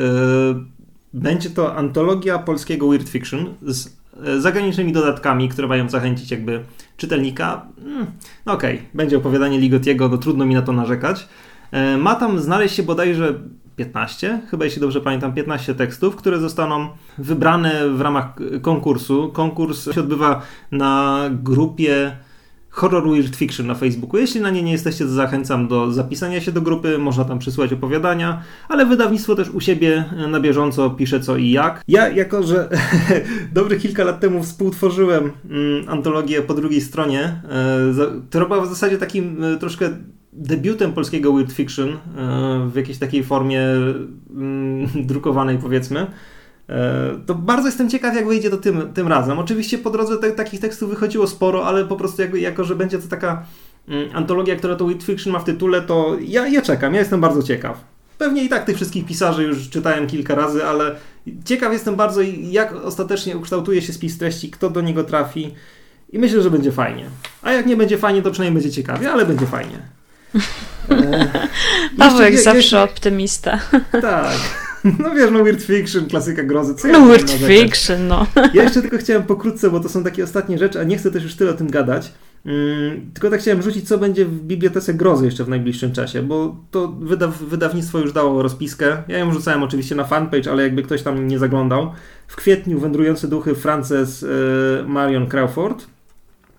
Będzie to antologia polskiego weird fiction z zagranicznymi dodatkami, które mają zachęcić jakby czytelnika. No okej, okay, będzie opowiadanie Ligotiego, no trudno mi na to narzekać. Ma tam znaleźć się bodajże piętnaście, chyba jeśli dobrze pamiętam, piętnaście tekstów, które zostaną wybrane w ramach konkursu. Konkurs się odbywa na grupie Horror Weird Fiction na Facebooku. Jeśli na nie nie jesteście, to zachęcam do zapisania się do grupy, można tam przysłać opowiadania, ale wydawnictwo też u siebie na bieżąco pisze co i jak. Ja, jako że dobrych kilka lat temu współtworzyłem mm, antologię Po drugiej stronie, y, która była w zasadzie takim y, troszkę debiutem polskiego Weird Fiction y, w jakiejś takiej formie y, drukowanej, powiedzmy, to bardzo jestem ciekaw, jak wyjdzie to tym, tym razem. Oczywiście po drodze te, takich tekstów wychodziło sporo, ale po prostu jakby, jako, że będzie to taka mm, antologia, która to Weird Fiction ma w tytule, to ja, ja czekam, ja jestem bardzo ciekaw. Pewnie i tak tych wszystkich pisarzy już czytałem kilka razy, ale ciekaw jestem bardzo, jak ostatecznie ukształtuje się spis treści, kto do niego trafi i myślę, że będzie fajnie. A jak nie będzie fajnie, to przynajmniej będzie ciekawie, ale będzie fajnie. E... Paweł jak zawsze jeszcze... optymista. Tak. No wiesz, no Weird Fiction, klasyka grozy. Co ja no Weird Fiction, no. Ja jeszcze tylko chciałem pokrótce, bo to są takie ostatnie rzeczy, a nie chcę też już tyle o tym gadać. Mm, tylko tak chciałem rzucić, co będzie w Bibliotece Grozy jeszcze w najbliższym czasie, bo to wyda- wydawnictwo już dało rozpiskę. Ja ją rzucałem oczywiście na fanpage, ale jakby ktoś tam nie zaglądał. W kwietniu Wędrujące duchy Frances y, Marion Crawford.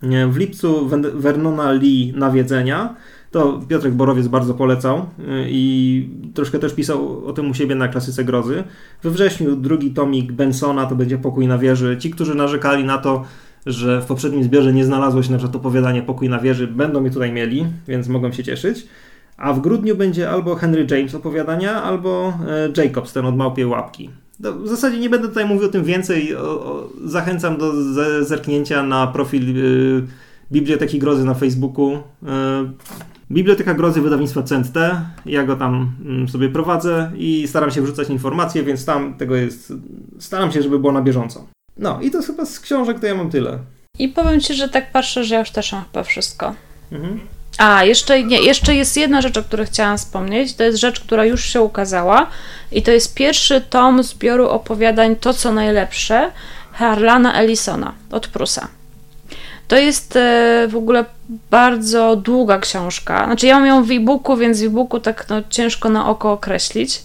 Y, w lipcu Wen- Vernona Lee Nawiedzenia. To Piotrek Borowiec bardzo polecał i troszkę też pisał o tym u siebie na Klasyce Grozy. We wrześniu drugi tomik Bensona, to będzie Pokój na wieży. Ci, którzy narzekali na to, że w poprzednim zbiorze nie znalazło się na przykład opowiadanie Pokój na wieży, będą mnie tutaj mieli, więc mogą się cieszyć. A w grudniu będzie albo Henry James opowiadania, albo Jacobs, ten od Małpiej Łapki. W zasadzie nie będę tutaj mówił o tym więcej. Zachęcam do zerknięcia na profil Biblioteki Grozy na Facebooku. Biblioteka Grozy wydawnictwa C N T, ja go tam sobie prowadzę i staram się wrzucać informacje, więc tam tego jest, staram się, żeby było na bieżąco. No i to chyba z książek to ja mam tyle. I powiem Ci, że tak patrzę, że ja już też mam chyba wszystko. Mhm. A, jeszcze, nie, jeszcze jest jedna rzecz, o której chciałam wspomnieć, to jest rzecz, która już się ukazała i to jest pierwszy tom zbioru opowiadań To co najlepsze Harlana Ellisona od Prusa. To jest w ogóle bardzo długa książka. Znaczy ja mam ją w e-booku, więc w e-booku tak no, ciężko na oko określić.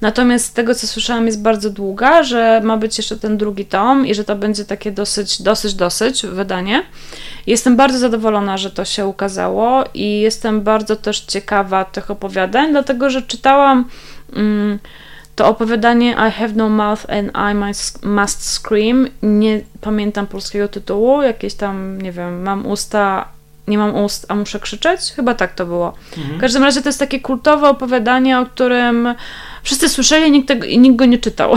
Natomiast z tego, co słyszałam, jest bardzo długa, że ma być jeszcze ten drugi tom i że to będzie takie dosyć, dosyć, dosyć wydanie. Jestem bardzo zadowolona, że to się ukazało i jestem bardzo też ciekawa tych opowiadań, dlatego że czytałam mm, to opowiadanie I have no mouth and I must, must scream. Nie pamiętam polskiego tytułu, jakieś tam, nie wiem, mam usta, nie mam ust, a muszę krzyczeć? Chyba tak to było. Mhm. W każdym razie to jest takie kultowe opowiadanie, o którym wszyscy słyszeli, nikt, tego, nikt go nie czytał.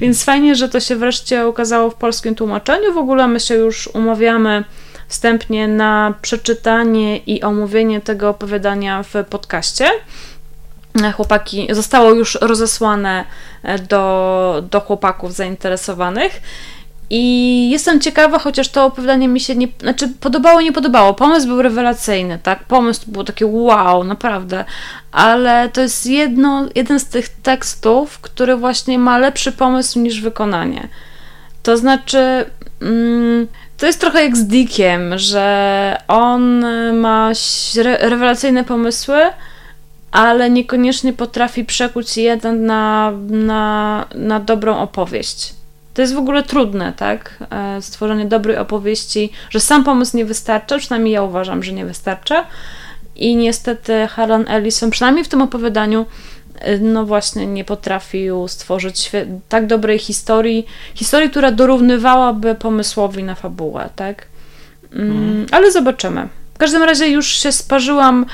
Więc fajnie, że to się wreszcie ukazało w polskim tłumaczeniu. W ogóle my się już umawiamy wstępnie na przeczytanie i omówienie tego opowiadania w podcaście. Chłopaki, zostało już rozesłane do, do chłopaków zainteresowanych i jestem ciekawa, chociaż to opowiadanie mi się nie, znaczy podobało, nie podobało, pomysł był rewelacyjny, tak, pomysł był taki wow, naprawdę, ale to jest jedno, jeden z tych tekstów, który właśnie ma lepszy pomysł niż wykonanie, to znaczy mm, to jest trochę jak z Dickiem, że on ma re- rewelacyjne pomysły, ale niekoniecznie potrafi przekuć jeden na, na, na dobrą opowieść. To jest w ogóle trudne, tak? Stworzenie dobrej opowieści, że sam pomysł nie wystarcza, przynajmniej ja uważam, że nie wystarcza. I niestety Harlan Ellison, przynajmniej w tym opowiadaniu, no właśnie nie potrafił stworzyć tak dobrej historii, historii, która dorównywałaby pomysłowi na fabułę, tak? Mm, ale zobaczymy. W każdym razie już się sparzyłam.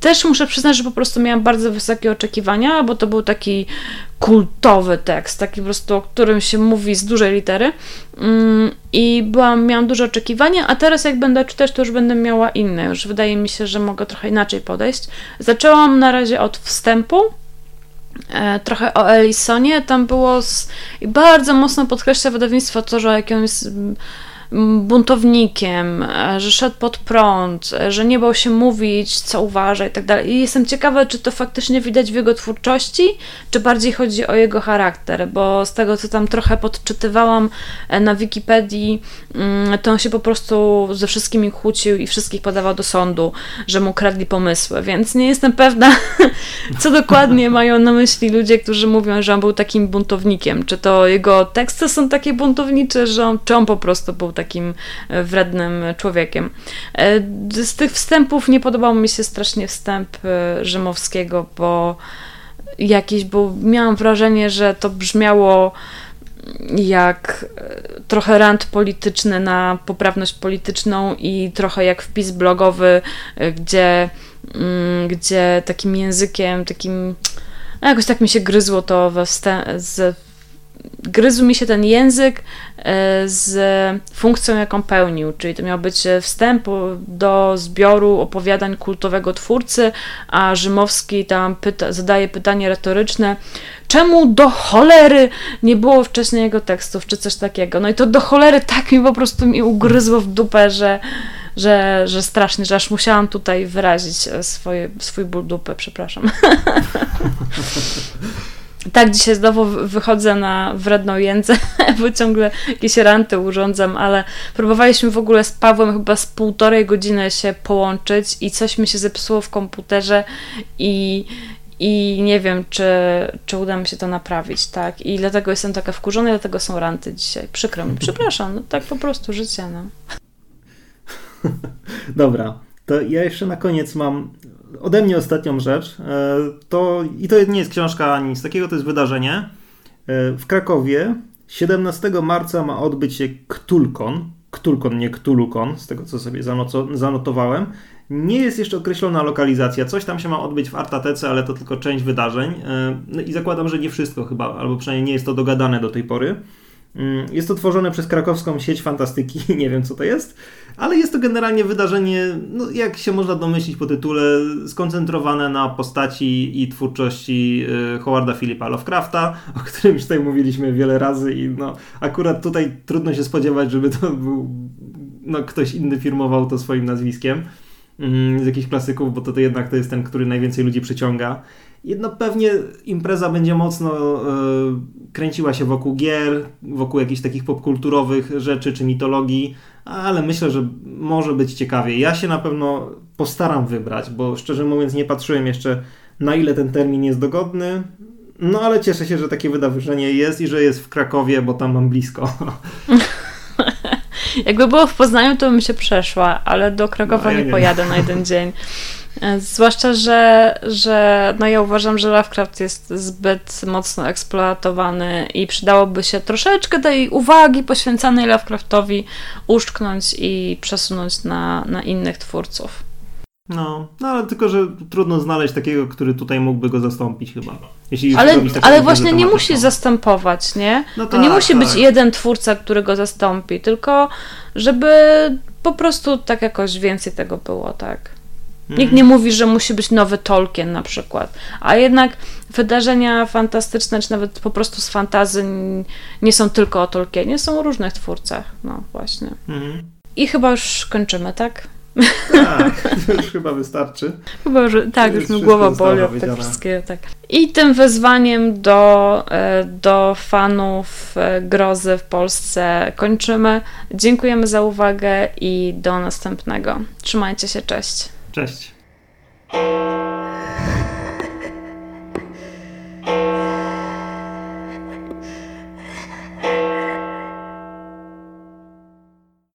Też muszę przyznać, że po prostu miałam bardzo wysokie oczekiwania, bo to był taki kultowy tekst, taki po prostu, o którym się mówi z dużej litery i byłam, miałam duże oczekiwania, a teraz jak będę czytać, to już będę miała inne, już wydaje mi się, że mogę trochę inaczej podejść. Zaczęłam na razie od wstępu, trochę o Ellisonie, tam było z... i bardzo mocno podkreśla wydawnictwo to, że jak on jest buntownikiem, że szedł pod prąd, że nie bał się mówić, co uważa i tak dalej. I jestem ciekawa, czy to faktycznie widać w jego twórczości, czy bardziej chodzi o jego charakter, bo z tego, co tam trochę podczytywałam na Wikipedii, to on się po prostu ze wszystkimi kłócił i wszystkich podawał do sądu, że mu kradli pomysły, więc nie jestem pewna, co dokładnie mają na myśli ludzie, którzy mówią, że on był takim buntownikiem. Czy to jego teksty są takie buntownicze, że on, czy on po prostu był taki takim wrednym człowiekiem. Z tych wstępów nie podobał mi się strasznie wstęp Rzymowskiego, bo jakiś, bo miałam wrażenie, że to brzmiało jak trochę rant polityczny na poprawność polityczną i trochę jak wpis blogowy, gdzie, gdzie takim językiem, takim jakoś tak mi się gryzło to we wstę- z, gryzł mi się ten język z funkcją, jaką pełnił, czyli to miał być wstęp do zbioru opowiadań kultowego twórcy, a Rzymowski tam pyta, zadaje pytanie retoryczne, czemu do cholery nie było wcześniej jego tekstów, czy coś takiego. No i to do cholery tak mi po prostu mi ugryzło w dupę, że, że, że strasznie, że aż musiałam tutaj wyrazić swoje, swój ból dupy, przepraszam. Tak, dzisiaj znowu wychodzę na wredną jędzę, bo ciągle jakieś ranty urządzam, ale próbowaliśmy w ogóle z Pawłem chyba z półtorej godziny się połączyć i coś mi się zepsuło w komputerze i, i nie wiem, czy, czy uda mi się to naprawić, tak? I dlatego jestem taka wkurzona, i dlatego są ranty dzisiaj. Przykro mi, przepraszam, no tak po prostu życie, no. Dobra, to ja jeszcze na koniec mam ode mnie ostatnią rzecz. To, i to nie jest książka ani nic takiego, to jest wydarzenie. W Krakowie siedemnastego marca ma odbyć się Ktulkon. Ktulkon, nie Ktulukon, z tego co sobie zanotowałem. Nie jest jeszcze określona lokalizacja. Coś tam się ma odbyć w Artatece, ale to tylko część wydarzeń. I zakładam, że nie wszystko chyba, albo przynajmniej nie jest to dogadane do tej pory. Jest to tworzone przez krakowską sieć fantastyki, nie wiem co to jest, ale jest to generalnie wydarzenie, no, jak się można domyślić po tytule, skoncentrowane na postaci i twórczości Howarda Philipsa Lovecrafta, o którym już tutaj mówiliśmy wiele razy i no, akurat tutaj trudno się spodziewać, żeby to był, no, ktoś inny firmował to swoim nazwiskiem z jakichś klasyków, bo to, to jednak to jest ten, który najwięcej ludzi przyciąga. Jedno pewnie impreza będzie mocno y, kręciła się wokół gier, wokół jakichś takich popkulturowych rzeczy czy mitologii, ale myślę, że może być ciekawie. Ja się na pewno postaram wybrać, bo szczerze mówiąc nie patrzyłem jeszcze, na ile ten termin jest dogodny, no ale cieszę się, że takie wydarzenie jest i że jest w Krakowie, bo tam mam blisko. Jakby było w Poznaniu, to bym się przeszła, ale do Krakowa no, ja nie, nie pojadę na jeden dzień. Zwłaszcza, że, że no ja uważam, że Lovecraft jest zbyt mocno eksploatowany i przydałoby się troszeczkę tej uwagi poświęcanej Lovecraftowi uszczknąć i przesunąć na, na innych twórców. No, no, ale tylko, że trudno znaleźć takiego, który tutaj mógłby go zastąpić chyba. Jeśli ale ale właśnie nie musi zastępować, nie? No to tak, nie musi tak być jeden twórca, który go zastąpi, tylko żeby po prostu tak jakoś więcej tego było, tak? Nikt nie mówi, że musi być nowy Tolkien na przykład, a jednak wydarzenia fantastyczne, czy nawet po prostu z fantazy nie są tylko o Tolkienie, są o różnych twórcach, no właśnie. Mhm. I chyba już kończymy, tak? Tak, już chyba wystarczy. Chyba już, tak, już mi głowa boli od tego wszystkiego, tak. I tym wezwaniem do, do fanów grozy w Polsce kończymy. Dziękujemy za uwagę i do następnego. Trzymajcie się, cześć. Cześć.